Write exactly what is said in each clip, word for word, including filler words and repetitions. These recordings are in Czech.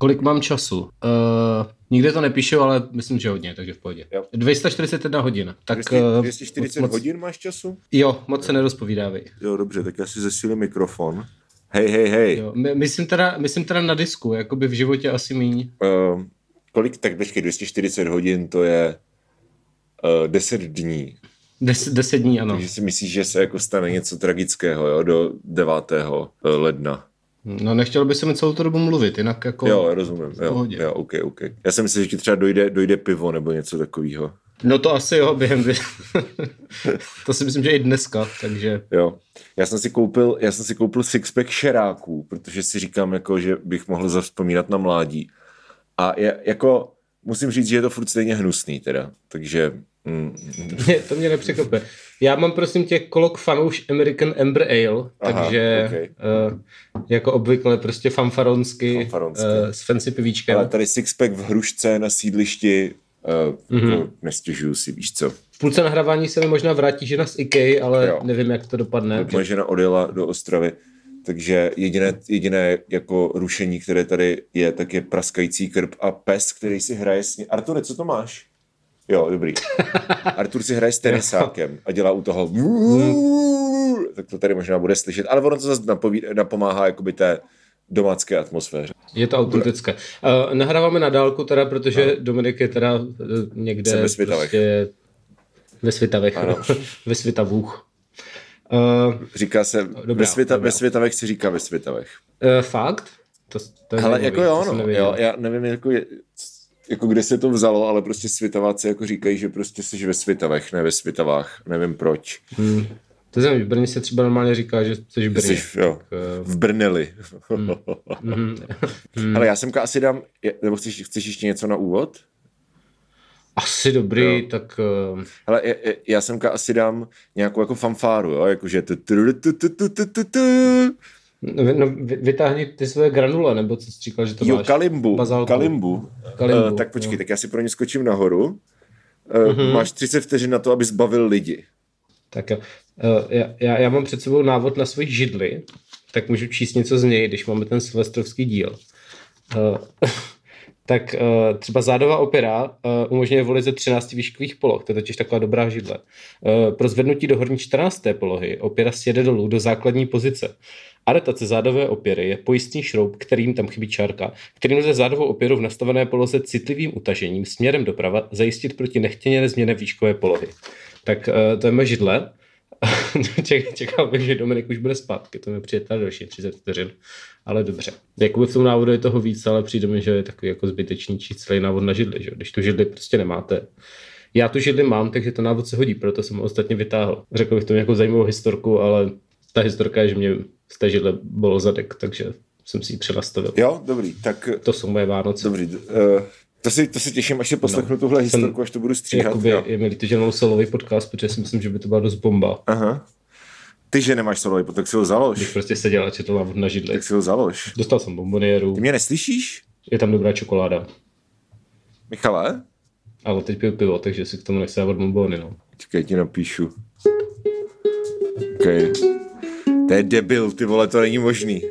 Kolik mám času? Uh, nikde to nepíšu, ale myslím, že hodně, takže v pohodě. Jo. dvě stě čtyřicet jedna hodin. Tak, dvě stě čtyřicet moc, hodin máš času? Jo, moc jo. Se nerozpovídávej. Jo, dobře, tak já si zesílím mikrofon. Hej, hej, hej. Jo, my, myslím, teda, myslím teda na disku, jakoby v životě asi míň. Uh, kolik, tak počkej, dvě stě čtyřicet hodin to je uh, deset dní. Des, deset dní, ano. Takže si myslíš, že se jako stane něco tragického, jo, do devátého ledna. No, nechtěl by se mi celou tu dobu mluvit, jinak jako... Jo, rozumím, jo, jo, ok, ok. Já jsem myslel, že ti třeba dojde, dojde pivo nebo něco takového. No to asi jo, během... To si myslím, že i dneska, takže... Jo, já jsem si koupil, já jsem si koupil sixpack šeráků, protože si říkám, jako, že bych mohl zavzpomínat na mládí. A je, jako, musím říct, že je to furt stejně hnusný teda, takže... To mě nepřekvapuje. Já mám, prosím tě, kolok fanouš American Amber Ale, aha, takže okay. uh, jako obvykle prostě fanfaronsky, fanfaronsky. Uh, s fancy pivíčkem. Ale tady sixpack v hrušce na sídlišti, uh, mm-hmm. no, nestěžuju si, víš co. V půlce nahrávání se mi možná vrátí žena z Ikea, ale jo. Nevím, jak to dopadne. Moje žena odjela do Ostravy, takže jediné, jediné jako rušení, které tady je, tak je praskající krb a pes, který si hraje s ní. Arture, co to máš? Jo, dobrý. Artur si hraje s tenisákem a dělá u toho hmm. Tak to tady možná bude slyšet, ale ono to zase napoví- napomáhá jakoby té domácké atmosféře. Je to autentické. Uh, nahráváme na dálku teda, protože no. Dominik je teda někde ve Svitavech. Prostě ve Svitavech. Ve Svitavůch. Uh, říká se, dobrá, ve, Svita- ve Svitavech se říká ve Svitavech. Uh, fakt? To, to hele, jako jo, no. Jo, já nevím, jako je... Jako kde se to vzalo, ale prostě Svitaváci jako říkají, že prostě jsi ve Svitavech, ne ve Svitavách. Nevím proč. Hmm. To znamená, v Brně se třeba normálně říká, že jsi v Brně. Jsi, jo. Tak, v Brneli. Hmm. hmm. Ale já semka asi dám, nebo chceš, chceš ještě něco na úvod? Asi dobrý, jo. Tak... Uh... Hele, já semka asi dám nějakou jako fanfáru, jo? Jakože... No, vytáhni ty svoje granule, nebo co jsi říkal, že to jo, máš? Jo, kalimbu, bazálku. kalimbu. kalimbu uh, tak počkej, jo. Tak já si pro ně skočím nahoru. Uh, mm-hmm. Máš třicet vteřin na to, aby zbavil lidi. Tak jo. Uh, já, já, já mám před sebou návod na svoji židli, tak můžu číst něco z něj, když máme ten silvestrovský díl. Uh, tak uh, třeba zádová opěra uh, umožňuje volit ze třinácti výškových poloh, to je totiž taková dobrá židle. Uh, pro zvednutí do horní čtrnácté polohy opěra sjede dolů do základní pozice. Adaptace zádové opěry je pojistný šroub, kterým tam chybí čárka, kterým lze zádovou opěru v nastavené poloze citlivým utažením směrem doprava zajistit proti nechtěně změně výškové polohy. Tak uh, to je moje židle. Čekal bych, že Dominik už bude zpátky, to mi přijde tady další třicet vteřin, ale dobře. Jakoby v tom návodu je toho víc, ale přijde mi, že je takový jako zbytečný číst celý návod na židli, že? Když tu židli prostě nemáte. Já tu židli mám, takže to návod se hodí, proto jsem ho ostatně vytáhl. Řekl bych tomu nějakou zajímavou historku, ale ta historka je, že mě z té židle bylo zadek, takže jsem si ji přenastavil. Jo, dobrý, tak... To jsou moje Vánoce. Dobrý, uh, to, si, to si těším, až se poslechnu no, tuhle historku, až to budu stříhat. Jakoby jo. Je mi líto, že nemám solový podcast, protože si myslím, že by to byla dost bomba. Aha. Ty, že nemáš solový podcast, tak si ho založ. Když prostě seděl a četl návod na židli. Tak si ho založ. Dostal jsem bombonieru. Ty mě neslyšíš? Je tam dobrá čokoláda. Michale? Ale teď piju pivo, takže si k tomu nechci dávat bombony, no. Čekaj, ti napíšu. Okay. To je debil, ty vole, to není možný.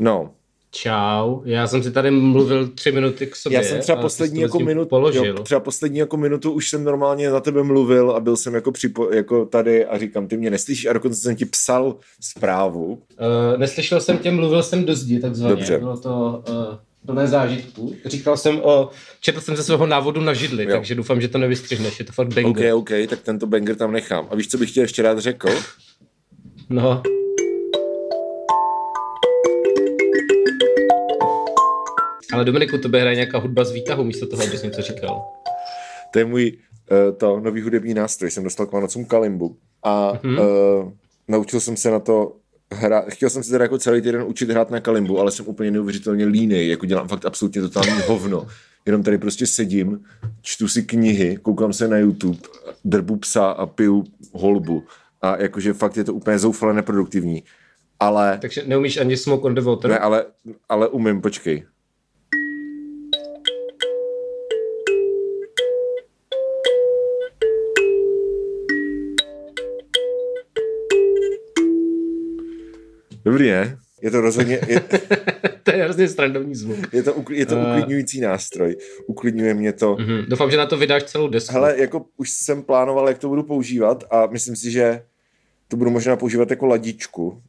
No. Čau, já jsem si tady mluvil tři minuty k sobě. Já jsem třeba poslední jako minutu, jo, třeba poslední jako minutu už jsem normálně na tebe mluvil a byl jsem jako, připo- jako tady a říkám, ty mě neslyšíš a dokonce jsem ti psal zprávu. Uh, neslyšel jsem tě, mluvil jsem do zdi takzvaně. Dobře. Bylo to... Uh... plné zážitků. Říkal jsem o... Četl jsem ze svého návodu na židli, jo. Takže doufám, že to nevystřihneš. Je to fakt banger. OK, OK, tak tento banger tam nechám. A víš, co bych ti ještě rád řekl? No. Ale Dominiku, tebe hraje nějaká hudba z výtahu místo toho, abys něco říkal. To je můj uh, to nový hudební nástroj. Jsem dostal k Vánocům kalimbu. A mm-hmm. uh, naučil jsem se na to... Hra, chtěl jsem se teda jako celý týden učit hrát na kalimbu, ale jsem úplně neuvěřitelně línej, jako dělám fakt absolutně totální hovno. Jenom tady prostě sedím, čtu si knihy, koukám se na YouTube, drbu psa a piju holbu. A jakože fakt je to úplně zoufale neproduktivní. Ale... Takže neumíš ani smoke on the water? Ne, ale, ale umím, počkej. Dobrý, ne? Je to rozhodně... Je... to je hrozně srandovní zvuk. Je to, ukl, je to uh... uklidňující nástroj. Uklidňuje mě to. Mm-hmm. Doufám, že na to vydáš celou desku. Hele, jako už jsem plánoval, jak to budu používat a myslím si, že to budu možná používat jako ladičku.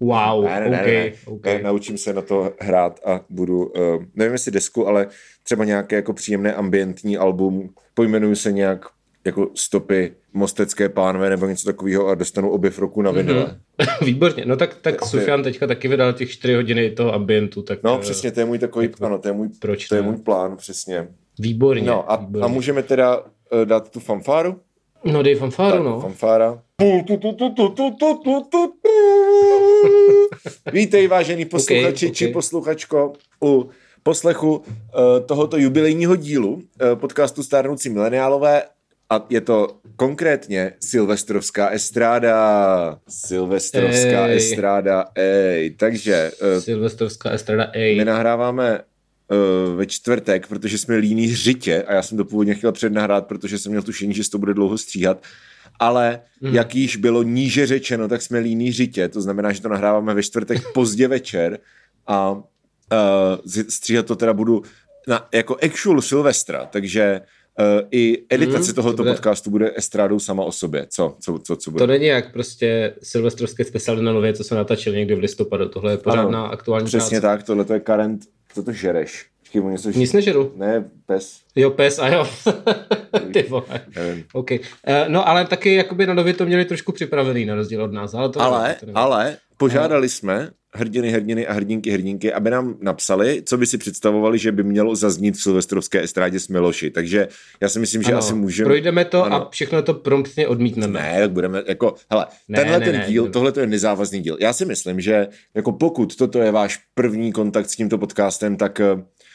Wow, ne, ne, okay, ne, ne. Okay. Naučím se na to hrát a budu, uh, nevím jestli desku, ale třeba nějaké jako příjemné ambientní album, pojmenuju se nějak jako Stopy mostecké pánve nebo něco takového a dostanu objev roku na vinyle. Mm-hmm. Výborně, no tak, tak okay. Sufjan teďka taky vydal těch čtyři hodiny toho ambientu. Tak, no přesně, to je můj takový, to, ano, to je můj, to je můj plán, přesně. Výborně. No a, výborně. A můžeme teda uh, dát tu fanfáru? No dej fanfáru, tak, no. Fanfára. Vítej, vážený posluchači okay, okay. či posluchačko u poslechu uh, tohoto jubilejního dílu uh, podcastu Stárnoucí mileniálové a je to konkrétně Silvestrovská estráda. Silvestrovská ej. estráda, ej. Takže uh, Silvestrovská estráda, ej. My nahráváme ve čtvrtek, protože jsme líní hřitě a já jsem to původně chtěl přednahrát, protože jsem měl tušení, že se to bude dlouho stříhat, ale mm. jak již bylo níže řečeno, tak jsme líní hřitě, to znamená, že to nahráváme ve čtvrtek pozdě večer a uh, stříhat to teda budu na, jako actual Silvestra, takže uh, i editace mm, tohoto to bude... podcastu bude estrádou sama o sobě. Co? Co, co, co bude? To není jak prostě silvestrovské speciály na Nově, co se natačili někdy v listopadu, tohle je pořádná ano, aktuální přesně práce. Tak, tohle to je current. Co to žereš? Počkej, mu něco žereš. Nic nežeru. Ne, pes. Jo, pes a jo. Ty vole. Okay. No ale taky jakoby na Nově to měli trošku připravený na rozdíl od nás. Ale, to ale, to ale požádali ale. jsme hrdiny, hrdiny a hrdinky, hrdinky, aby nám napsali, co by si představovali, že by mělo zaznít v Silvestrovské estrádě s Miloši. Takže já si myslím, že ano, asi můžeme... Projdeme to ano. a všechno to promptně odmítneme. Ne, tak budeme jako... Hele, ne, tenhle ne, ten ne, díl, ne. tohle to je nezávazný díl. Já si myslím, že jako pokud toto je váš první kontakt s tímto podcastem, tak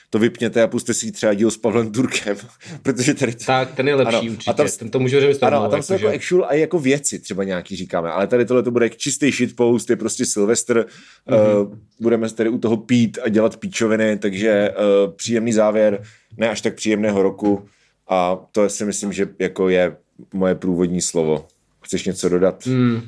to vypněte a puste si třeba díl s Pavlem Turkem, protože tady... To... Tak, ten je lepší ano, určitě, a tam, ten to může říct. Ano, a tam jsou jako actual a jako věci třeba nějaký říkáme, ale tady tohle to bude čistý shitpost, je prostě Silvestr, mm-hmm. uh, budeme tady u toho pít a dělat píčoviny, takže uh, příjemný závěr, ne až tak příjemného roku a to si myslím, že jako je moje průvodní slovo. Chceš něco dodat? Mm,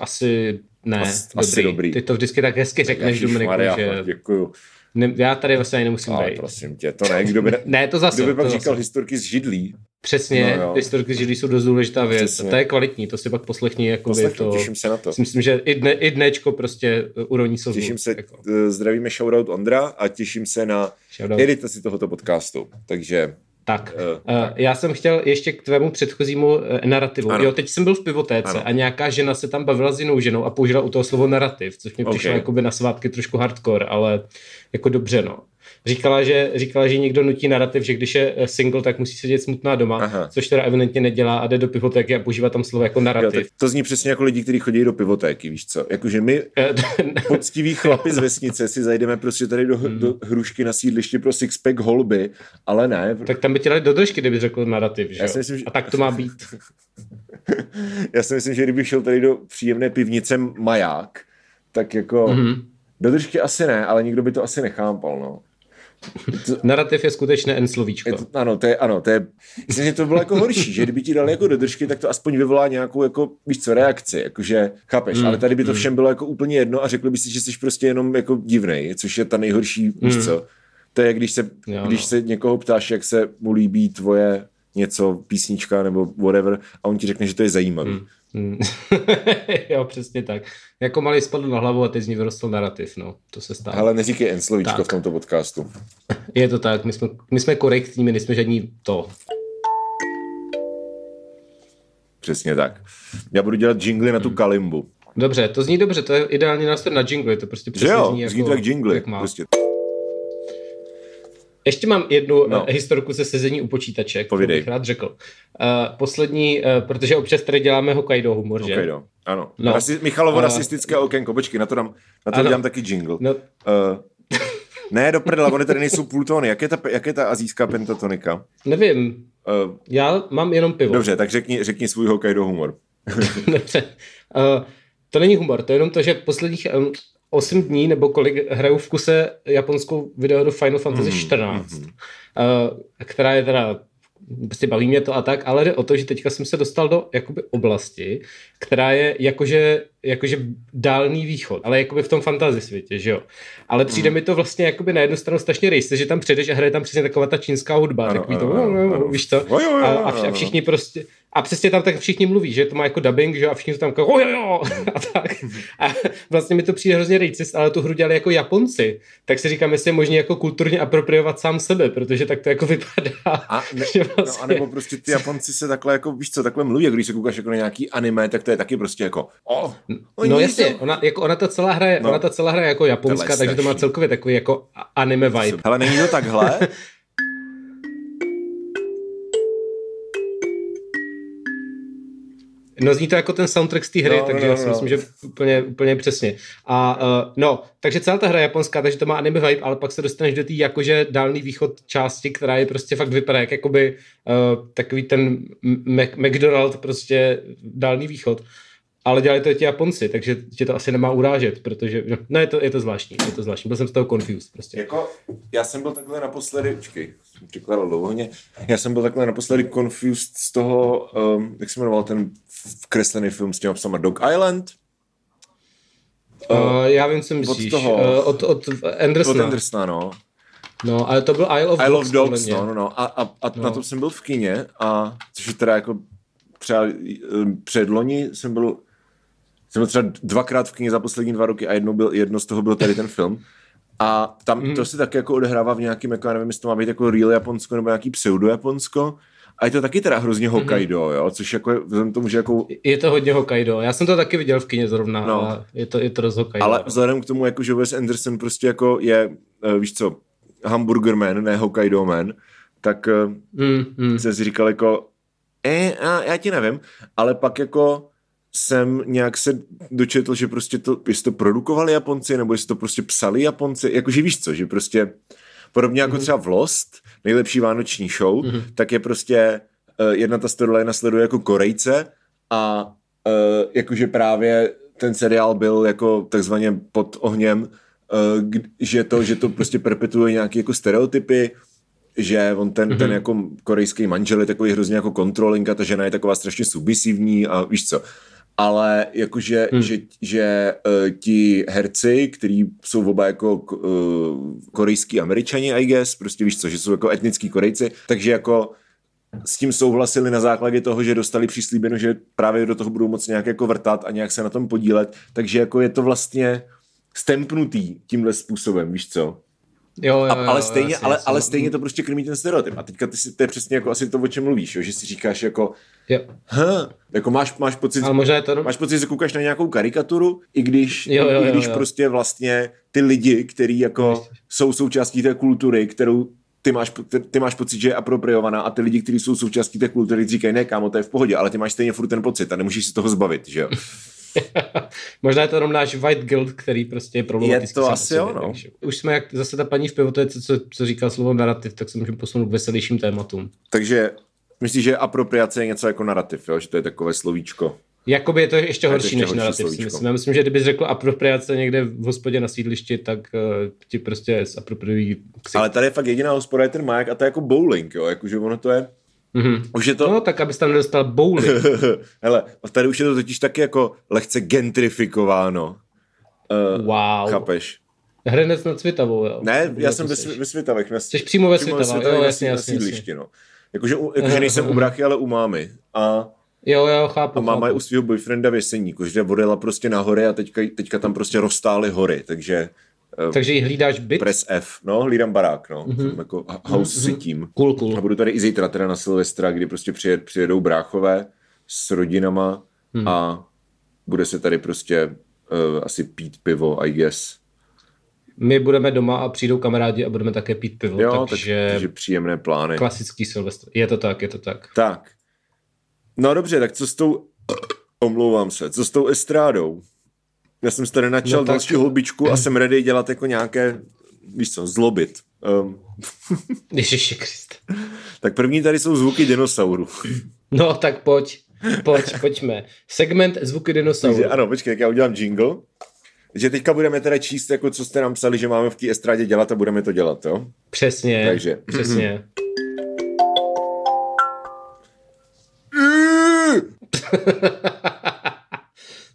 asi ne, As, dobrý. Asi dobrý. Ty to vždycky tak hezky řekneš, Dominiku, že... Děkuju. Ne, já tady vlastně ani nemusím ale být. Prosím tě, to ne, kdo by, ne, ne, to zase, kdo by pak to říkal zase. Historky z židlí. Přesně, no, historky z židlí jsou dost důležitá věc. Přesně. A to je kvalitní, to si pak poslechni. Jako poslechni, to, těším se na to. Myslím, že i, dne, i dnečko prostě urovní slzů. Těším se, jako. Zdravíme shoutout Ondra a těším se na shoutout. Editaci tohoto podcastu. Takže... Tak, uh, uh, já jsem chtěl ještě k tvému předchozímu uh, narrativu. Ano. Jo, teď jsem byl v pivotéce ano. a nějaká žena se tam bavila s jinou ženou a použila u toho slovo narrativ, což mě okay. přišlo jakoby na svátky trošku hardcore, ale jako dobře, no. Říkala, že říkala, že někdo nutí narrativ, že když je single, tak musí sedět smutná doma, aha. což teda evidentně nedělá a jde do pivotéky a používá tam slovo jako narrativ. Jo, to zní přesně jako lidi, kteří chodí do pivotéky, víš co? Jakože my poctiví chlapi z vesnice si zajdeme prostě tady do, hmm. do hrušky na sídliště pro sixpack holby, ale ne. Tak tam by ti dali do držky, kdyby řekl narrativ, že, já si myslím, že... A tak to má být. Já si myslím, že kdyby šel tady do příjemné pivnice Maják, tak jako mm-hmm. do držky asi ne, ale nikdo by to asi nechápal, no. Narativ je skutečné N slovíčko. Je to, ano, to je, ano, to je, myslím, že to bylo jako horší, že kdyby ti dali jako do držky, tak to aspoň vyvolá nějakou, jako, víš co, reakci, jakože, chápeš, mm, ale tady by to mm. všem bylo jako úplně jedno a řekli by si, že jsi prostě jenom jako divnej, což je ta nejhorší, mm. víš co, to je, když se, jo, když no. se někoho ptáš, jak se mu líbí tvoje něco, písnička nebo whatever a on ti řekne, že to je zajímavý. Mm. Jo, přesně tak. Jako malý spadl na hlavu a teď z ní vyrostl narrativ, no, to se stává. Ale neříkej jen slovíčko tak. v tomto podcastu. Je to tak, my jsme, my jsme korektní, my nejsme žádní to. Přesně tak. Já budu dělat džingly na tu kalimbu. Dobře, to zní dobře, to je ideální nástroj na džingly, to prostě přesně jo, zní jako... zní to jak džingly, jak má. Prostě... Ještě mám jednu no. historku ze sezení u počítače, kterou bych rád řekl. Uh, poslední, uh, protože občas tady děláme Hokkaido humor, okay, že? Hokkaido, no. ano. No. Rasi- Michalovo uh, rasistické okénko, počkej, na to dám, na to dělám taky jingle. No. Uh, ne, do prdla, ony tady nejsou půltóny. Jak je ta, jak je ta asijská pentatonika? Nevím, uh, já mám jenom pivo. Dobře, tak řekni, řekni svůj Hokkaido humor. Dobře, uh, to není humor, to je jenom to, že posledních... Um, osm dní, nebo kolik, hraju v kuse japonskou videohru Final Fantasy čtrnáct, mm, mm. která je teda, prostě baví mě to a tak, ale jde o to, že teďka jsem se dostal do jakoby oblasti, která je jakože jakože dálný východ, ale jakoby v tom fantasy světě, že jo. Ale přijde mm. mi to vlastně jakoby na jednu stranu strašně rejste, že tam přijdeš a hraje tam přesně taková ta čínská hudba, ano, takový ano, to, ano, ano, víš to, ano, ano, a, a všichni prostě, a přesně tam tak všichni mluví, že to má jako dubbing, že jo, a všichni to tam jako ojojo, a tak. A vlastně mi to přijde hrozně racist, ale tu hru dělali jako Japonci, tak si říkám, jestli je možné jako kulturně apropriovat sám sebe, protože tak to jako vypadá. A ne, vlastně... no, anebo prostě ty Japonci se takhle jako, víš co, takhle mluví, když se koukáš jako na nějaký anime, tak to je taky prostě jako oh, no, no jasně, ona, jako ona ta celá hra je, no, ona ta celá hra je jako japonská, takže to má celkově takový jako anime vibe. Hele, není to takhle? No zní to jako ten soundtrack z té hry, no, takže no, já si no. myslím, že úplně, úplně přesně. A uh, no, takže celá ta hra japonská, takže to má anime vibe, ale pak se dostaneš do té jakože dálný východ části, která je prostě fakt vypadá jak jakoby uh, takový ten Mac- McDonald, prostě dálný východ. Ale dělali to ti Japonci, takže tě to asi nemá urážet, protože no je to, je to zvláštní, je to zvláštní, byl jsem z toho confused prostě. Jako, já jsem byl takhle naposledy, počkej, jsem překládal dlouhoně, já jsem byl takhle naposledy confused z toho, um, jak se jmenoval ten vkreslený film s těma psama, Dog Island? Uh, uh, já vím, co myslíš, od, toho, uh, od, od Andersona. Od Andersona, no. No, ale to byl Isle of Dogs. Isle of Dogs, no, no, no, a, a, a no. Na tom jsem byl v kině, a což je teda jako třeba předloni jsem byl, jsem byl třeba dvakrát v kyně za poslední dva roky a jedno, byl, jedno z toho byl tady ten film. A tam mm. to se taky jako odehrává v nějakým, jako já nevím, jestli to má být jako real Japonsko nebo nějaký pseudo Japonsko. A je to taky teda hrozně Hokkaido, jo? Což jako je, vzhledem tomu, že jako... Je to hodně Hokkaido, já jsem to taky viděl v kyně zrovna, no. A je to, je to roz Hokkaido. Ale vzhledem k tomu, jako, že Wes Anderson prostě jako je, víš co, hamburger man, ne Hokkaido man, tak mm, mm. jsem si říkal jako... E, a já ti nevím, ale pak jako jsem nějak se dočetl, že prostě to, jestli to produkovali Japonci, nebo jestli to prostě psali Japonci, jakože víš co, že prostě podobně jako mm-hmm. třeba v Lost, nejlepší vánoční show, mm-hmm. tak je prostě uh, jedna ta storyline sleduje jako Korejce a uh, jakože právě ten seriál byl jako takzvaně pod ohněm, uh, že to, že to prostě perpetuuje nějaké jako stereotypy, že on ten, mm-hmm. ten jako korejský manžel je takový hrozně jako controlling a ta žena je taková strašně submisivní a víš co. Ale jakože, mm. že, že uh, ti herci, kteří jsou oba jako uh, korejský Američani, I guess, prostě víš co, že jsou jako etnický Korejci, takže jako s tím souhlasili na základě toho, že dostali příslíbeno, že právě do toho budou moc nějak jako vrtat a nějak se na tom podílet, takže jako je to vlastně stempnutý tímhle způsobem, víš co. Jo, jo, jo, a, ale, stejně, jasný, ale, jasný. ale stejně to prostě krmí ten stereotyp. A teďka ty si, to je přesně jako asi to, o čem mluvíš, jo? Že si říkáš jako, huh, jako máš, máš pocit, to... máš pocit, že koukáš na nějakou karikaturu, i když, jo, jo, i když jo, jo. prostě vlastně ty lidi, který jako jsou součástí té kultury, kterou ty máš, ty máš pocit, že je apropriovaná a ty lidi, kteří jsou součástí té kultury, říkají, ne kámo, to je v pohodě, ale ty máš stejně furt ten pocit a nemůžeš si toho zbavit, že jo. Možná je to jenom náš white guilt, který prostě je problematický. Je to asi ono. Takže. Už jsme, jak zase ta paní v pivotu, co, co říká slovo narrativ, tak se můžeme posunout k veselějším tématům. Takže myslíš, že apropriace je něco jako narrativ, jo? Že to je takové slovíčko? Jakoby je to ještě horší to ještě než horší narrativ, slovíčko. Si myslím. Já myslím, že kdybys řekl apropriace někde v hospodě na sídlišti, tak uh, ti prostě apropriují. Ale tady je fakt jediná hospoda je ten maják a to je jako bowling, jo? Jakože ono to je... Mm-hmm. Už je to... No tak, abys tam nedostal bowling. Hele, tady už je to totiž taky jako lehce gentrifikováno. Uh, wow. Chápeš? Hrenec nad Svitavou, jo? Ne, já jsem ve Svitavech. Jsi přímo ve Svitavách, jo, jasně, jasně. No. Jakože jakože nejsem u bráchy, ale u mámy. A, jo, jo, chápu. A máma je u svého boyfrienda v Jeseníku, že odjela prostě na hory a teďka, teďka tam prostě roztály hory, takže... Takže ji hlídáš byt? Press F, no, hlídám barák, no, mm-hmm. jako house mm-hmm. sitím. Cool, cool. A budu tady i zítra teda na Silvestra, kdy prostě přijed, přijedou bráchové s rodinama mm. a bude se tady prostě uh, asi pít pivo, I guess. My budeme doma a přijdou kamarádi a budeme také pít pivo, jo, takže... takže příjemné plány. Klasický Silvestr, je to tak, je to tak. Tak, no dobře, tak co s tou, omlouvám se, co s tou estrádou? Já jsem se tady načal no další hlubičku a jsem ready dělat jako nějaké, víš co, zlobit. Um. Ježiši Kriste. Tak první tady jsou zvuky dinosaurů. No tak pojď, pojď, pojďme. Segment zvuky dinosaurů. Takže, ano, počkej, tak já udělám jingle. Že teďka budeme teda číst, jako co jste nám psali, že máme v té estrádě dělat a budeme to dělat, jo? Přesně, takže. Přesně.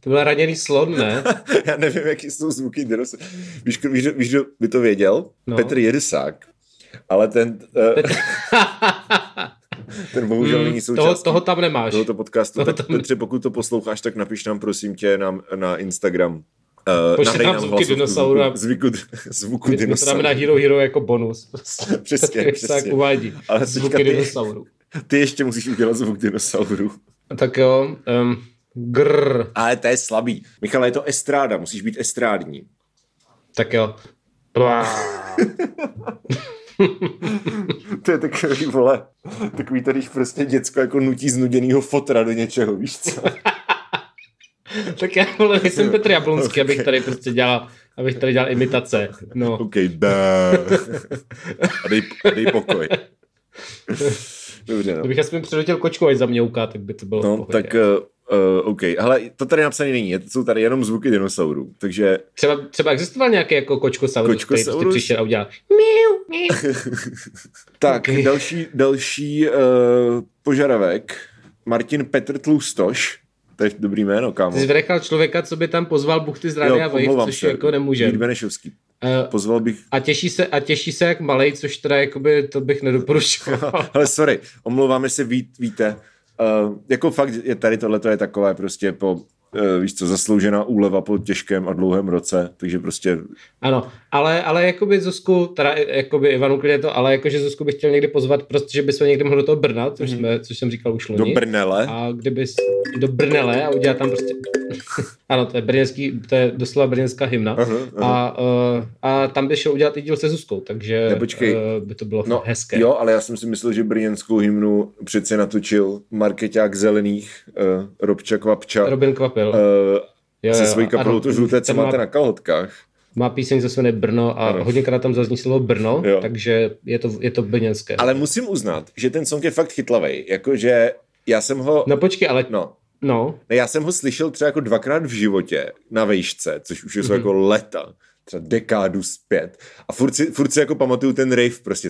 To byl raněný slon, ne? Já nevím, jaký jsou zvuky dinosaurů. Víš, víš, víš, kdo by to věděl? No. Petr Jersák. Ale ten... Petr... ten bohužel mm, není součástí. Toho, toho tam nemáš. Tohoto podcastu. Toho tak, tam... Petře, pokud to posloucháš, tak napiš nám, prosím tě, na, na Instagram. Uh, Pošli nám zvuky dinosaurů. Zvuku, zvuku dinosaurů. To dáme na Hero Hero jako bonus. Přesně, přesně. Uvádí. Ale zvuky dinosaurů. Ty ještě musíš udělat zvuk dinosaurů. Tak jo. Um, grr. Ale to je slabý. Michale, je to estráda. Musíš být estrádní. Tak jo. To je takový, vole, takový tady prostě děcko jako nutí znuděnýho fotra do něčeho, víš co? Tak já, vole, jsem Petr Jablonský, okay. abych tady prostě dělal, abych tady dělal imitace. No. Ok, dá. A dej, dej pokoj. Dobře, no. Kdybych aspoň předotil kočku, ať zamňouká, tak by to bylo no, v pohodě. Tak, uh, OK. Hele, to tady napsané není, jsou tady jenom zvuky dinosaurů, takže... Třeba, třeba existoval nějaký jako kočkosaurus, kočkosaurus, který prostě přišel a udělal miu, miu. Tak, okay. další, další uh, požadavek. Martin Petr Tlustoš. To je dobrý jméno, kámo. Ty jsi vynechal člověka, co by tam pozval buchty z rády a vejch, což se. Jako nemůže. Vít Benešovský. Pozval bych... A těší se, a těší se jak malej, což teda jakoby to bych nedoporučoval. Ale sorry, omlouváme se, ví, víte. Uh, jako fakt je tady tohleto je takové prostě po, uh, víš co, zasloužená úleva po těžkém a dlouhém roce, takže prostě... Ano, ale, ale jakoby Zuzku, teda jakoby Ivanu klidně to, ale jakože Zuzku bych chtěl někdy pozvat, protože bychom někdy mohli do toho Brna, což, jsme, mm-hmm. což jsem říkal už loni. Do Brnele. A kdybys do Brnele a udělat tam prostě... Ano, to je brněnský, to je doslova brněnská hymna. Aha, aha. A, uh, a tam by šel udělat i díl se Zuzkou, takže uh, by to bylo no, hezké. Jo, ale já jsem si myslel, že brněnskou hymnu přece natočil markeťák Zelených, uh, Robča Kvapča. Robin Kvapil. Uh, jo, se svojí kapelou to žluté, co máte má, na kalhotkách. Má píseň se jmenuje Brno a ano. hodněkrát tam zazní slovo Brno, jo. takže je to, je to brněnské. Ale musím uznat, že ten song je fakt chytlavej, jakože já jsem ho... No počkej, ale... No. No. Já jsem ho slyšel třeba jako dvakrát v životě na vejšce, což už jsou mm-hmm. jako leta, třeba dekádu zpět. A furt si, furt si jako pamatuju ten rave, prostě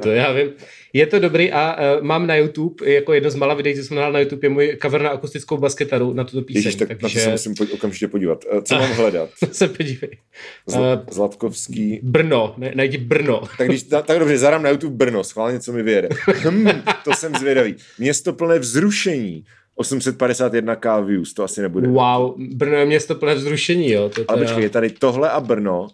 to. Já vím. Je to dobrý a uh, mám na YouTube, jako jedno z malá videí, co jsem nahrál na YouTube, je můj cover na akustickou baskytaru na tuto píseň. Ježiš, tak takže... na to se musím po, okamžitě podívat. Co mám hledat? Se podívej. Zla, Zlatkovský. Brno, ne, najdi Brno. Tak, když, ta, tak dobře, zadám na YouTube Brno, schválně, co mi vyjede. Hm, to jsem zvědavý. Město plné vzrušení. osm set padesát jedna tisíc views, to asi nebude. Wow, Brno je město plné vzrušení, jo. To, to ale počkej, je tady tohle a Brno.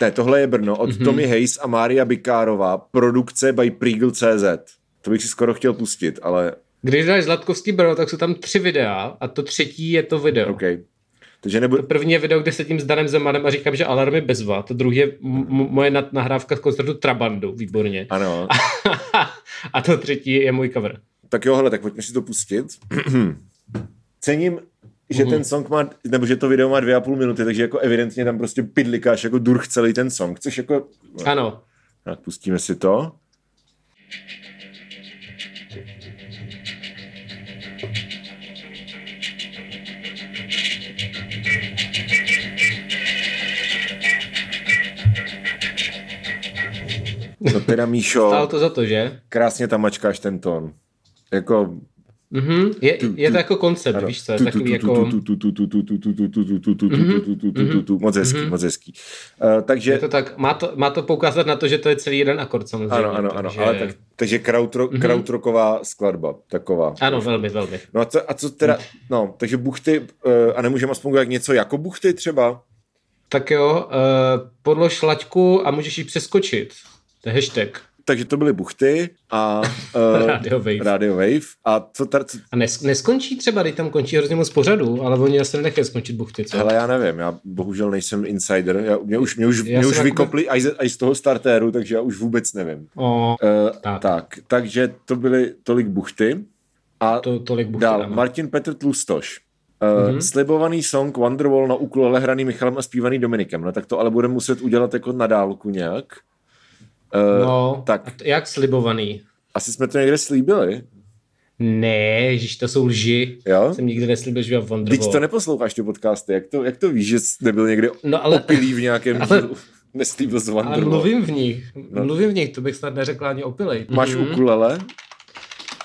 Ne, tohle je Brno od mm-hmm. Tommy Hayes a Maria Bikárová, produkce by Preagle tečka cé zet. To bych si skoro chtěl pustit, ale... Když dáš Zlatkovský Brno, tak jsou tam tři videa a to třetí je to video. Okay. Takže nebude... To první je video, kde sedím s Danem Zemanem a říkám, že alarm je bezva. To druhý je m- moje nahrávka z koncertu Trabando, výborně. Ano. A to třetí je můj cover. Tak jo, hele, tak pojďme si to pustit. Cením, že ten song má, nebo že to video má dvě a půl minuty, takže jako evidentně tam prostě pidlikáš jako durch celý ten song, což jako... Ano. Tak pustíme si to. No teda, Míšo. Stálo to za to, že? Krásně tam mačkáš ten tón. Jako... Mm-hmm. Je, tu, je to jako koncept, ano. Víš co, je takový jako... Moc hezký, moc hezký. Uh, takže... Je to tak, má to, má to poukázat na to, že to je celý jeden akord samozřejmě. Ano, ano, ano, takže... ale tak, takže krautro, mm-hmm. krautroková skladba, taková. Ano, velmi, velmi. No a co, a co teda, no, takže buchty, uh, a nemůžeme aspoň dělat něco jako buchty třeba? Tak jo, uh, podlož laťku a můžeš ji přeskočit, to je hashtag. Takže to byly buchty a uh, Radio Wave. Radio Wave. A, co tar, co... a nes, neskončí třeba, když tam končí hrozně moc pořadu, ale oni asi nenechají skončit buchty, co? Hele, já nevím, já bohužel nejsem insider, já, mě už, mě už, mě už vykopli by... aj, z, aj z toho startéru, takže já už vůbec nevím. O, uh, tak. tak. Takže to byly tolik buchty a to, tolik buchty dál. Dáme. Martin Petr Tlustoš. Uh, mm-hmm. Slibovaný song Wonderwall na ukulele hraný Michalem a zpívaný Dominikem. No tak to ale budeme muset udělat jako na dálku nějak. Uh, no, tak. Jak slibovaný? Asi jsme to někde slíbili. Ne, ježiš, to jsou lži. Jo? Jsem nikdy neslíbil, že v Wonderwall. Teď to neposloucháš, ty podcasty, jak to, jak to víš, že jsi nebyl někde no, ale, opilý v nějakém ale, dílu? Neslíbil z Wonderwall. Ale mluvím v nich, no. mluvím v nich, to bych snad neřekla ani opilej. Máš mm-hmm. ukulele?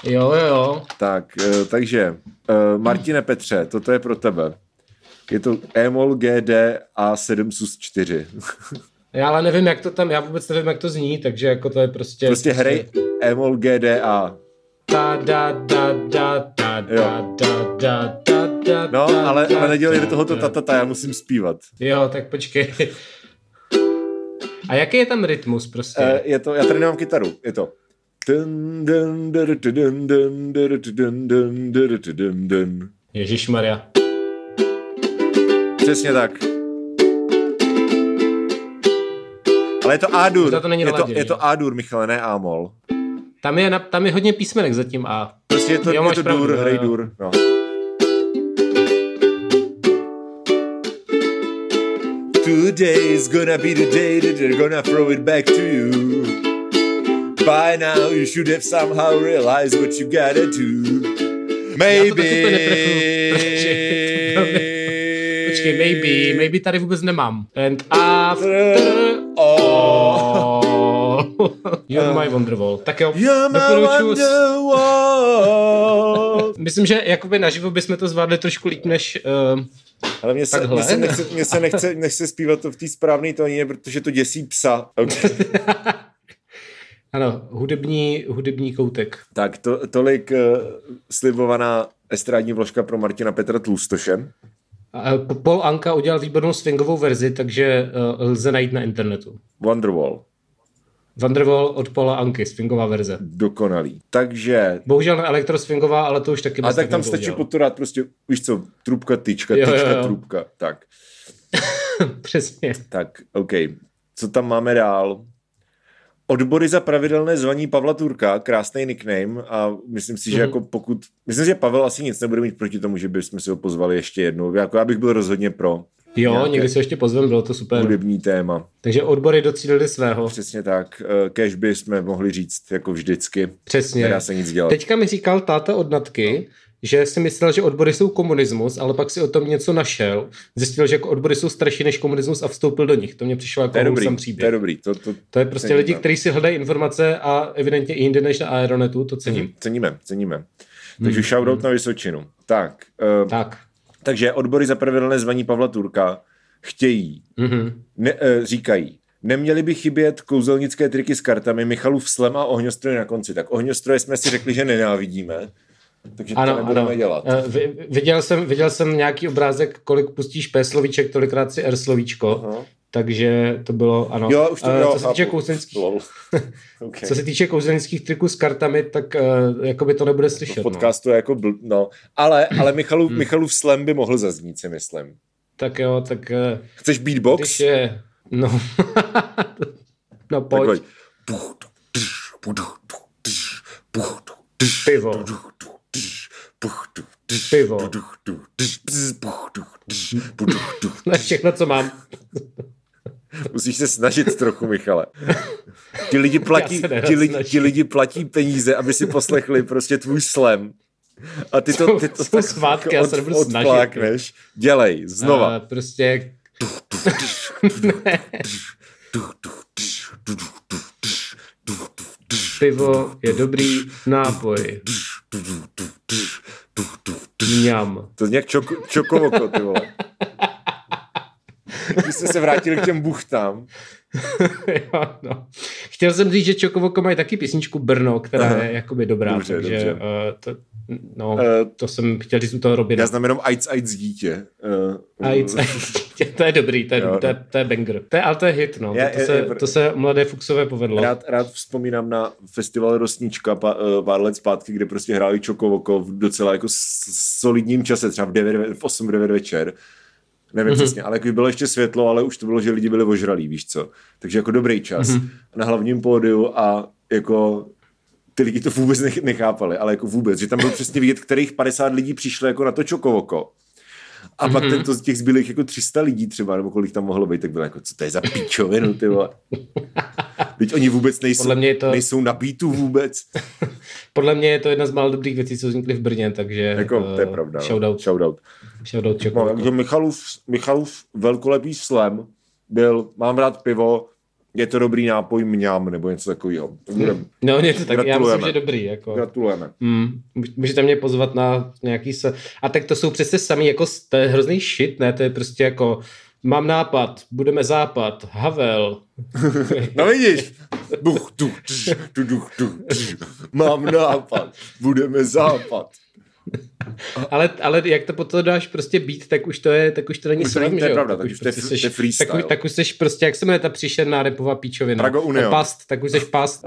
Jo, jo, jo. Tak, takže, Martine Petře, toto je pro tebe. Je to E M O L G D A sedm S U S čtyři. Já ale nevím, jak to tam, já vůbec nevím, jak to zní, takže jako to je prostě... Prostě hrej E M O L G D A. Da, da, da, da, da, da, da, da, da, no, ale, ale nedělej do tohoto tatata, ta, ta, já musím zpívat. Jo, tak počkej. A jaký je tam rytmus prostě? Je to, já tady nemám kytaru, je to... Ježišmarja. Přesně tak. Ale je to A-dur. To není je, to, je to A-dur, Michale, ne A-mol. Tam je, tam je hodně písmenek zatím A. Prostě je to, jo, je to pravdu, dur, hrej dur. No. Today's gonna be the day that they're gonna throw it back to you. By now you should have somehow realized what you gotta do. Maybe... Maybe, maybe tady vůbec nemám. And after all, you're my wonderwall. Tak jo, doporučuji. Myslím, že jakoby naživo bychom to zvládli trošku líp než uh, ale mě se, mě se, nechce, mě se nechce, nechce zpívat to v té správné tóně, protože to děsí psa. Okay. Ano, hudební, hudební koutek. Tak to, tolik uh, slibovaná estrádní vložka pro Martina Petra Tlustoše. Paul Anka udělal výbornou swingovou verzi, takže lze najít na internetu. Wonderwall. Wonderwall od Paula Anky, swingová verze. Dokonalý. Takže... Bohužel ne elektroswingová, ale to už taky... A tak tam stačí poturát prostě, víš co, trubka, tyčka, jo, tyčka, jo, jo. Trubka, tak. Přesně. Tak, OK. Co tam máme dál? Odbory za pravidelné zvaní Pavla Turka, krásný nickname a myslím si, že mm-hmm. jako pokud, myslím si, že Pavel asi nic nebude mít proti tomu, že bychom si ho pozvali ještě jednou, jako já bych byl rozhodně pro. Jo, někdy se ještě pozvem, bylo to super. Hudební téma. Takže odbory docílili svého. Přesně tak, cash by jsme mohli říct jako vždycky. Přesně. Nedá se nic dělat. Teďka mi říkal táta od Natky, že si myslel, že odbory jsou komunismus, ale pak si o tom něco našel. Zjistil, že jako odbory jsou starší než komunismus a vstoupil do nich. To mě přišlo jako hům příběh. To je dobrý. To, to, to je prostě ceníme. Lidi, kteří si hledají informace a evidentně i jinde než na Aeronetu, to cením. Hmm, ceníme, ceníme. Takže hmm. shoutout hmm. na Vysočinu. Tak. Uh, tak. Takže odbory za pravidelné zvaní Pavla Turka chtějí, hmm. ne, uh, říkají, neměli by chybět kouzelnické triky s kartami, Michalův slem a ohňostroje na konci. Tak ohňostroje jsme si řekli, že nenávidíme. Takže ano, to nebudeme ano. dělat. V, viděl, jsem, viděl jsem nějaký obrázek, kolik pustíš P slovíček, tolikrát si R slovíčko. Uh-huh. Takže to bylo, ano. Jo, už to bylo, co se týče kouzelnických, okay. Co se týče kouzelnických triků s kartami, tak uh, jako by to nebude slyšet. V podcastu no. je jako bl... No. Ale, ale Michalův, Michalův slam by mohl zaznít, si myslím. Tak jo, tak... Uh, Chceš beatbox? Je... No. No, pojď. pojď. Pivo. Pivo. Na všechno, co mám. Musíš se snažit trochu, Michale. Ti lidi platí, ti lidi, ti lidi platí peníze, aby si poslechli prostě tvůj slam. A ty to, ty to tak svátky, od, já se nebudu odplákneš. Dělej, znova. A prostě... Pivo je dobrý nápoj. Mňam. To je nějak čoko, čoko voko, ty vole. Když jste se vrátili k těm buchtám. Jo, no. Chtěl jsem říct, že Čoko Voko mají taky písničku Brno, která aha. je jakoby dobrá. Dobře, takže dobře. Uh, to, no, uh, to jsem chtěl říct u toho Robina. Já znám jenom ajc, ajc, dítě. Uh, ajc, ajc, dítě. To je dobrý, to je, to je, to je banger. To je, ale to je hit, no. Je, to, je, se, je, to se Mladé Fuxové povedlo. Rád, rád vzpomínám na festival Rosnička pár, pár let zpátky, kde prostě hráli Čoko Voko v docela jako solidním čase, třeba v, devět, v osm devět večer. Nevím mm-hmm. přesně, ale jako bylo ještě světlo, ale už to bylo, že lidi byli ožralí, víš co. Takže jako dobrý čas mm-hmm. na hlavním pódiu a jako ty lidi to vůbec nech, nechápali, ale jako vůbec, že tam bylo přesně vidět, kterých padesát lidí přišlo jako na to Čoko Voko. A mm-hmm. pak tento z těch zbylých jako tři sta lidí třeba, nebo kolik tam mohlo být, tak bylo jako, co to je za pičovinu, ty vole. Teď oni vůbec nejsou, to... nejsou na beatu vůbec. Podle mě je to jedna z málo dobrých věcí, co vznikly v Brně, takže jako, to je pravda, shoutout. Shoutout. Shoutout Čoko Voko. No, Michalův, Michalův velkolepý slam byl, mám rád pivo, je to dobrý nápoj, mňam, nebo něco takového. Hmm. No, něco tak, já myslím, že dobrý. Jako. Gratulujeme. Mm. Můžete mě pozvat na nějaký... Se... A tak to jsou přece samý, jako, to je hrozný shit, ne? To je prostě jako, mám nápad, budeme západ, Havel. No vidíš, duch, duch, duch, duch, duch, mám nápad, budeme západ. Ale, ale jak to po to dáš prostě být, tak už to je, tak už to není srem, že jo? Pravda, tak už to je, prostě je freestyle. Tak, tak už seš prostě, jak se jmenuje ta příšerná repová píčovina? Past, tak už seš past.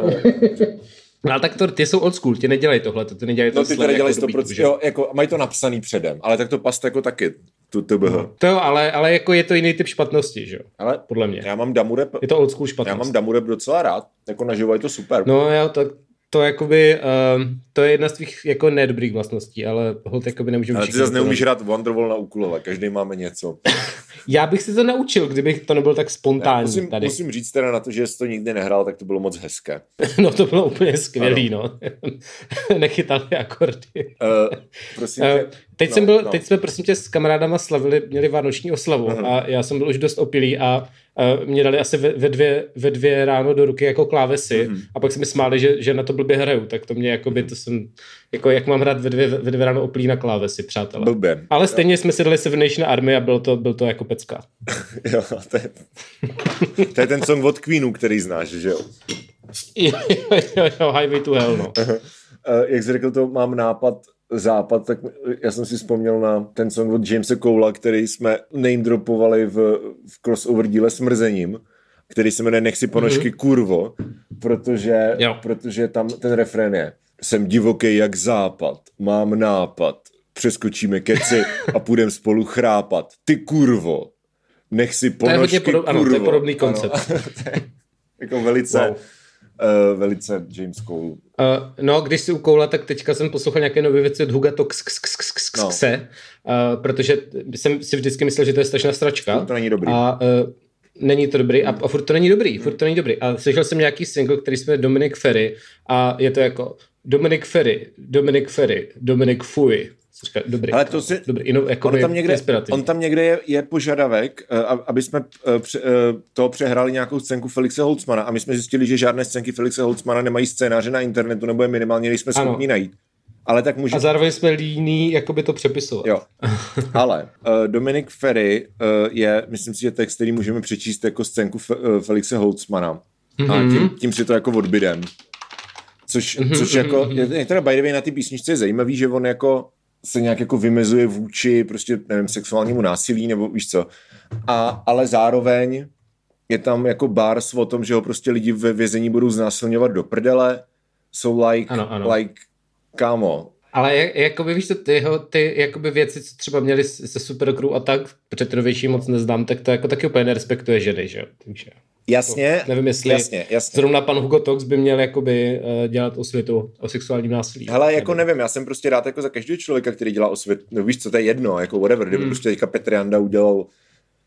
No ale tak to, ty jsou old school, ti nedělají tohle, ty nedělají to. No ty to nedělají sto procent, jako jo, jako mají to napsaný předem, ale tak to past jako taky. To, to, to ale, ale jako je to jiný typ špatnosti, že jo? Ale podle mě. Já mám Damurep. Je to old school špatnost. Já mám Damurep docela rád, jako naživo je to super. No já tak to jakoby, uh, to je jedna z těch jako nedobrých vlastností, ale hod jakoby nemůžeme... Ale ty zase neumíš hrát Wonderwall na ukulele, každý máme něco. Já bych si to naučil, kdybych to nebyl tak spontánní. Musím, tady. Musím říct teda na to, že jsi to nikdy nehrál, tak to bylo moc hezké. No to bylo úplně skvělý, ano. No. Nechytali akordy. Uh, prosím tě, uh, teď, no, jsem byl, no. Teď jsme prosím tě s kamarádama slavili, měli vánoční oslavu uh-huh. a já jsem byl už dost opilý a uh, mě dali asi ve, ve, dvě, ve dvě ráno do ruky jako klávesy uh-huh. a pak se mi smáli, že, že na to blbě hraju, tak to mě jakoby, to jsem, jako jak mám hrát ve dvě, ve dvě ráno opilý na klávesy, přátelé. Blbě. Ale stejně jo. Jsme si dali Seven Nation Army a byl to, byl to jako pecka. Jo, to je, to je ten song od Queenu, který znáš, že jo? Jo, jo, jo, Highway to Hell, no. Uh, jak jsi řekl to, mám nápad západ, tak já jsem si vzpomněl na ten song od Jamesa Cola, který jsme name dropovali v, v crossover díle s Mrzením, který se jmenuje Nech si ponožky mm-hmm. kurvo, protože, protože tam ten refrén je jsem divoký jak západ, mám nápad, přeskočíme keci a půjdem spolu chrápat. Ty kurvo, nech si ponožky kurvo. Ano, to je podobný koncept. Jako velice... Wow. Uh, velice James Cole. Uh, no, když si u Cola, tak teďka jsem poslouchal nějaké nové věci od Huga Tox, no. uh, protože jsem si vždycky myslel, že to je strašná sračka. To není dobrý. A uh, není to dobrý. A, a furt to není dobrý. Furt to není dobrý. A slyšel jsem nějaký single, který jsme Dominik Ferry a je to jako Dominik Ferry, Dominik Ferry, Dominik Fuy. Dobrý. Ale to si... Dobrý. Ino, jako on, tam někde, on tam někde je, je požadavek, aby jsme to přehráli nějakou scénku Felixe Holzmana a my jsme zjistili, že žádné scénky Felixe Holzmana nemají scénáře na internetu nebo je minimálně nejsme schopni najít. Ale tak může... A zároveň jsme líní jakoby to přepisovat. Jo. Ale uh, Dominik Ferry uh, je, myslím si, že text, který můžeme přečíst jako scénku F- uh, Felixe Holzmana. Mm-hmm. A tím, tím si to jako odbydem. Což, mm-hmm, což mm-hmm. jako, je teda by the way na ty písničce je zajímavý, že on jako se nějak jako vymezuje vůči prostě, nevím, sexuálnímu násilí, nebo víš co. A, ale zároveň je tam jako bars o tom, že ho prostě lidi ve vězení budou znásilňovat do prdele. Jsou like, ano, ano. like, kámo. Ale jak, jakoby, víš co, tyho, ty jakoby věci, co třeba měli se Supercrew a tak, protože ty novější moc neznám, tak to jako taky úplně nerespektuje ženy, že jo. Takže... Jasně, to, nevím, jestli jasně, jasně. Zrovna pan Hugo Tox by měl jakoby uh, dělat osvětu o sexuálním násilí. Hele, jako nevím. nevím, já jsem prostě rád jako za každého člověka, který dělá osvětu, no víš co, to je jedno, jako whatever, kdyby hmm. prostě teďka Petr Janda udělal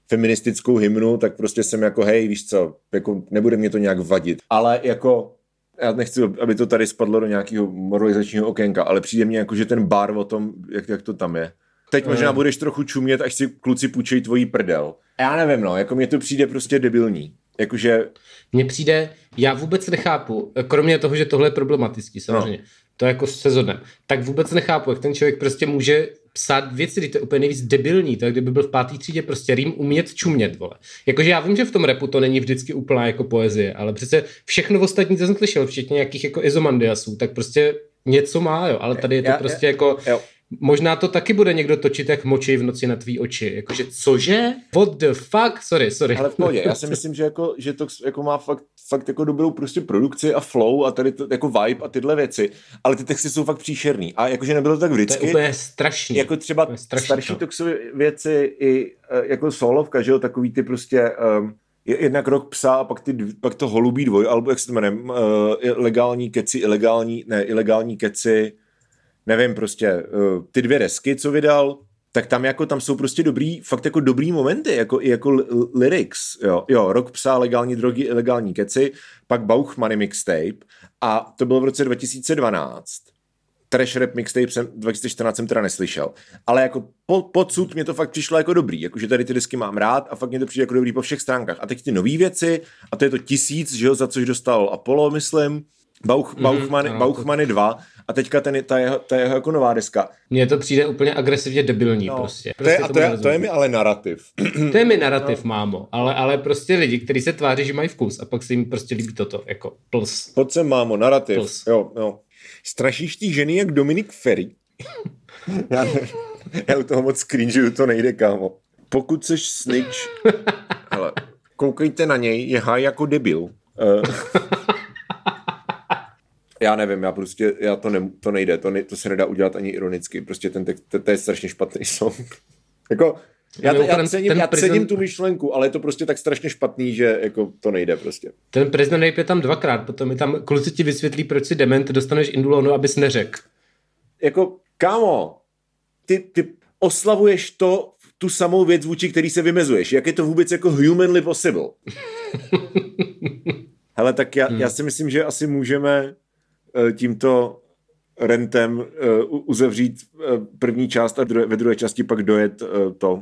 feministickou hymnu, tak prostě jsem jako, hej, víš co, jako nebude mě to nějak vadit, ale jako já nechci, aby to tady spadlo do nějakého moralizačního okénka, ale přijde mě jako, že ten bar o tom, jak, jak to tam je. Teď možná hmm. budeš trochu čumět, až si kluci půjčej tvojí prdel. Já nevím, no, jako mně to přijde prostě debilní. Jakože... Mně přijde, já vůbec nechápu, kromě toho, že tohle je problematický, samozřejmě, no. To jako se zhodneme, tak vůbec nechápu, jak ten člověk prostě může psát věci, kdy to je úplně nejvíc debilní, to je, kdyby byl v pátý třídě prostě rým umět čumět, vole. Jakože já vím, že v tom rapu to není vždycky úplná jako poezie, ale přece všechno ostatní, co jsem slyšel, včetně nějakých jako izomandiasů, tak prostě něco má, jo, ale tady je to já, prostě já, jako... Jo. Možná to taky bude někdo točit, jak močí v noci na tvý oči. Jakože, cože? What the fuck? Sorry, sorry. Ale v pohodě, já si myslím, že, jako, že to jako má fakt, fakt jako dobrou prostě produkci a flow a tady to, jako vibe a tyhle věci. Ale ty texty jsou fakt příšerný. A jakože nebylo to tak vždycky. To je úplně strašný. Jako třeba to strašný, starší to. Toxové věci i jako solovka, že jo, takový ty prostě... Um, jednak Rok psa a pak, ty, pak to Holubí dvoj, alebo jak se to jmenuje, uh, legální keci, ilegální, ne, ilegální keci... nevím prostě, ty dvě desky, co vydal, tak tam jako tam jsou prostě dobrý, fakt jako dobrý momenty, jako i jako lyrics, jo, jo, Rok psa, legální drogy, ilegální keci, pak Bauchmany mixtape a to bylo v roce dva tisíce dvanáct trash rap mixtape jsem dva tisíce čtrnáct jsem teda neslyšel. Ale jako po, podsud mě to fakt přišlo jako dobrý, jakože tady ty desky mám rád a fakt mě to přijde jako dobrý po všech stránkách. A teď ty nový věci, a to je to tisíc, že jo, za což dostal Apollo, myslím, Bauch, mm, Bauchmany, no, Bauchmany to... dva a teďka ten, ta, jeho, ta jeho jako nová deska. Mně to přijde úplně agresivně debilní, no. prostě. prostě. To je, a to, je, to je mi ale narativ. To je mi narativ, no. mámo, ale, ale prostě lidi, kteří se tváří, že mají vkus a pak se jim prostě líbí toto, jako plus. Pojď sem, mámo, narativ. Plus. Jo, jo. Strašíš ty ženy jak Dominik Ferry? já, já u toho moc cringe, to nejde, kámo. Pokud seš snitch, hele, koukejte na něj, je haj jako debil. Uh. Já nevím, já prostě, já to, ne, to nejde, to, ne, to se nedá udělat ani ironicky, prostě ten text, to, to je strašně špatný song. Jako, já, to, já, cením, já cením tu myšlenku, ale je to prostě tak strašně špatný, že jako to nejde prostě. Ten prezident nejpě tam dvakrát, potom je tam, kluci ti vysvětlí, proč si dement, dostaneš indulonu, abys neřekl. Jako, kámo, ty, ty oslavuješ to, tu samou věc, vůči který se vymezuješ. Jak je to vůbec jako humanly possible? Hele, tak já, hmm. já si myslím, že asi můžeme... tímto rentem uzevřít první část a ve druhé části pak dojet to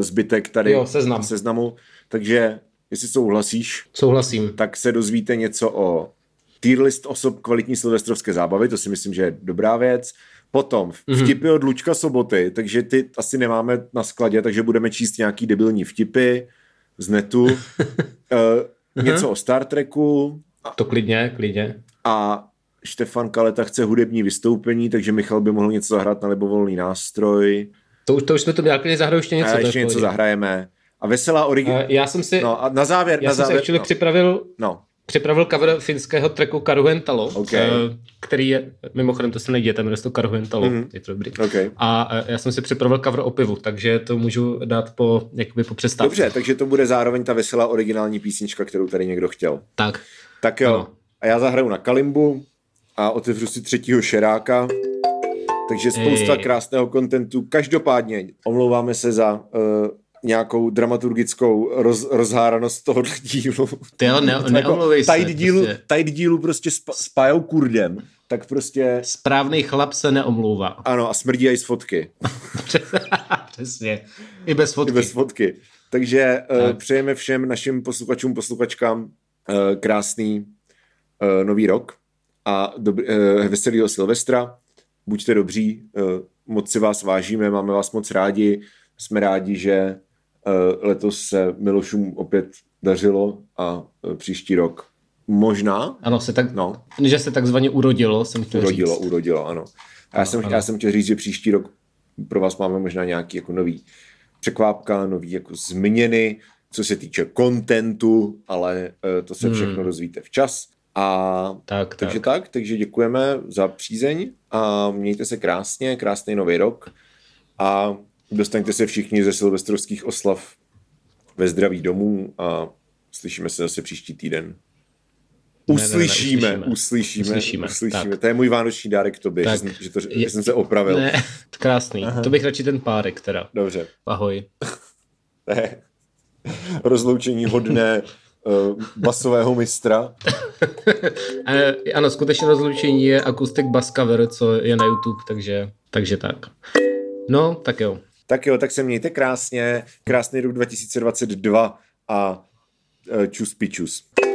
zbytek tady jo, seznam. seznamu. Takže jestli souhlasíš, souhlasím, tak se dozvíte něco o tier list osob kvalitní silvestrovské zábavy, to si myslím, že je dobrá věc. Potom vtipy mm-hmm. od Lučka Soboty, takže ty asi nemáme na skladě, takže budeme číst nějaký debilní vtipy z netu. Něco o Star Treku. To klidně, klidně. A Štefan Kaleta chce hudební vystoupení, takže Michal by mohl něco zahrát na libovolný nástroj. To už, to už jsme to nějaké zahrali, ještě něco. A ještě něco zahrajeme. A veselá originál. Já jsem si, no, a na závěr, já na jsem závěr, si no. připravil, no. připravil cover finského tracku Karhuentalo, okay. který je, mimochodem to se nejde, tam je to Karhuentalo, mm-hmm. je to dobrý. Okay. A já jsem si připravil cover o pivu, takže to můžu dát po, jakoby po přestávce. Dobře, takže to bude zároveň ta veselá originální písnička, kterou tady někdo chtěl. Tak. Tak jo, ano. A já zahraju na kalimbu. A otevřu si třetího šeráka. Takže spousta Ej. krásného kontentu. Každopádně omlouváme se za uh, nějakou dramaturgickou roz, rozháranost tohoto dílu. Ty jo, ne, neomlouvej se. Tajt dílu prostě, tajt dílu prostě sp, spájou kurdem. Tak prostě... Správný chlap se neomlouvá. Ano, a smrdí aj z fotky. Přesně. I bez fotky. I bez fotky. Takže uh, tak. přejeme všem našim posluchačům, posluchačkám uh, krásný uh, nový rok. A dobrý, eh, veselýho Silvestra. Buďte dobří, eh, moc si vás vážíme, máme vás moc rádi. Jsme rádi, že eh, letos se Milošům opět dařilo a eh, příští rok možná. Ano, se tak, no. že se takzvaně urodilo, jsem chtěl urodilo, říct. Urodilo, urodilo, ano. A já, ano, jsem, ano. já jsem chtěl říct, že příští rok pro vás máme možná nějaký jako nový překvápka, nový jako změny, co se týče kontentu, ale eh, to se všechno hmm. dozvíte včas. A tak, takže tak. tak, takže děkujeme za přízeň a mějte se krásně, krásný nový rok a dostaňte se všichni ze silvestrovských oslav ve zdraví domů a slyšíme se zase příští týden. Uslyšíme, ne, ne, ne, uslyšíme, uslyšíme, uslyšíme, uslyšíme. To je můj vánoční dárek tobě, tak, že, že, to, že je, jsem se opravil. Ne, krásný, Aha. to bych radši ten párek teda. Dobře. Ahoj. Ne, rozloučení hodné. basového mistra. Ano, skutečné rozlučení je akustik bass cover, co je na YouTube, takže, takže tak. No, tak jo. Tak jo, tak se mějte krásně. Krásný rok dva tisíce dvacet dva a čus pičus.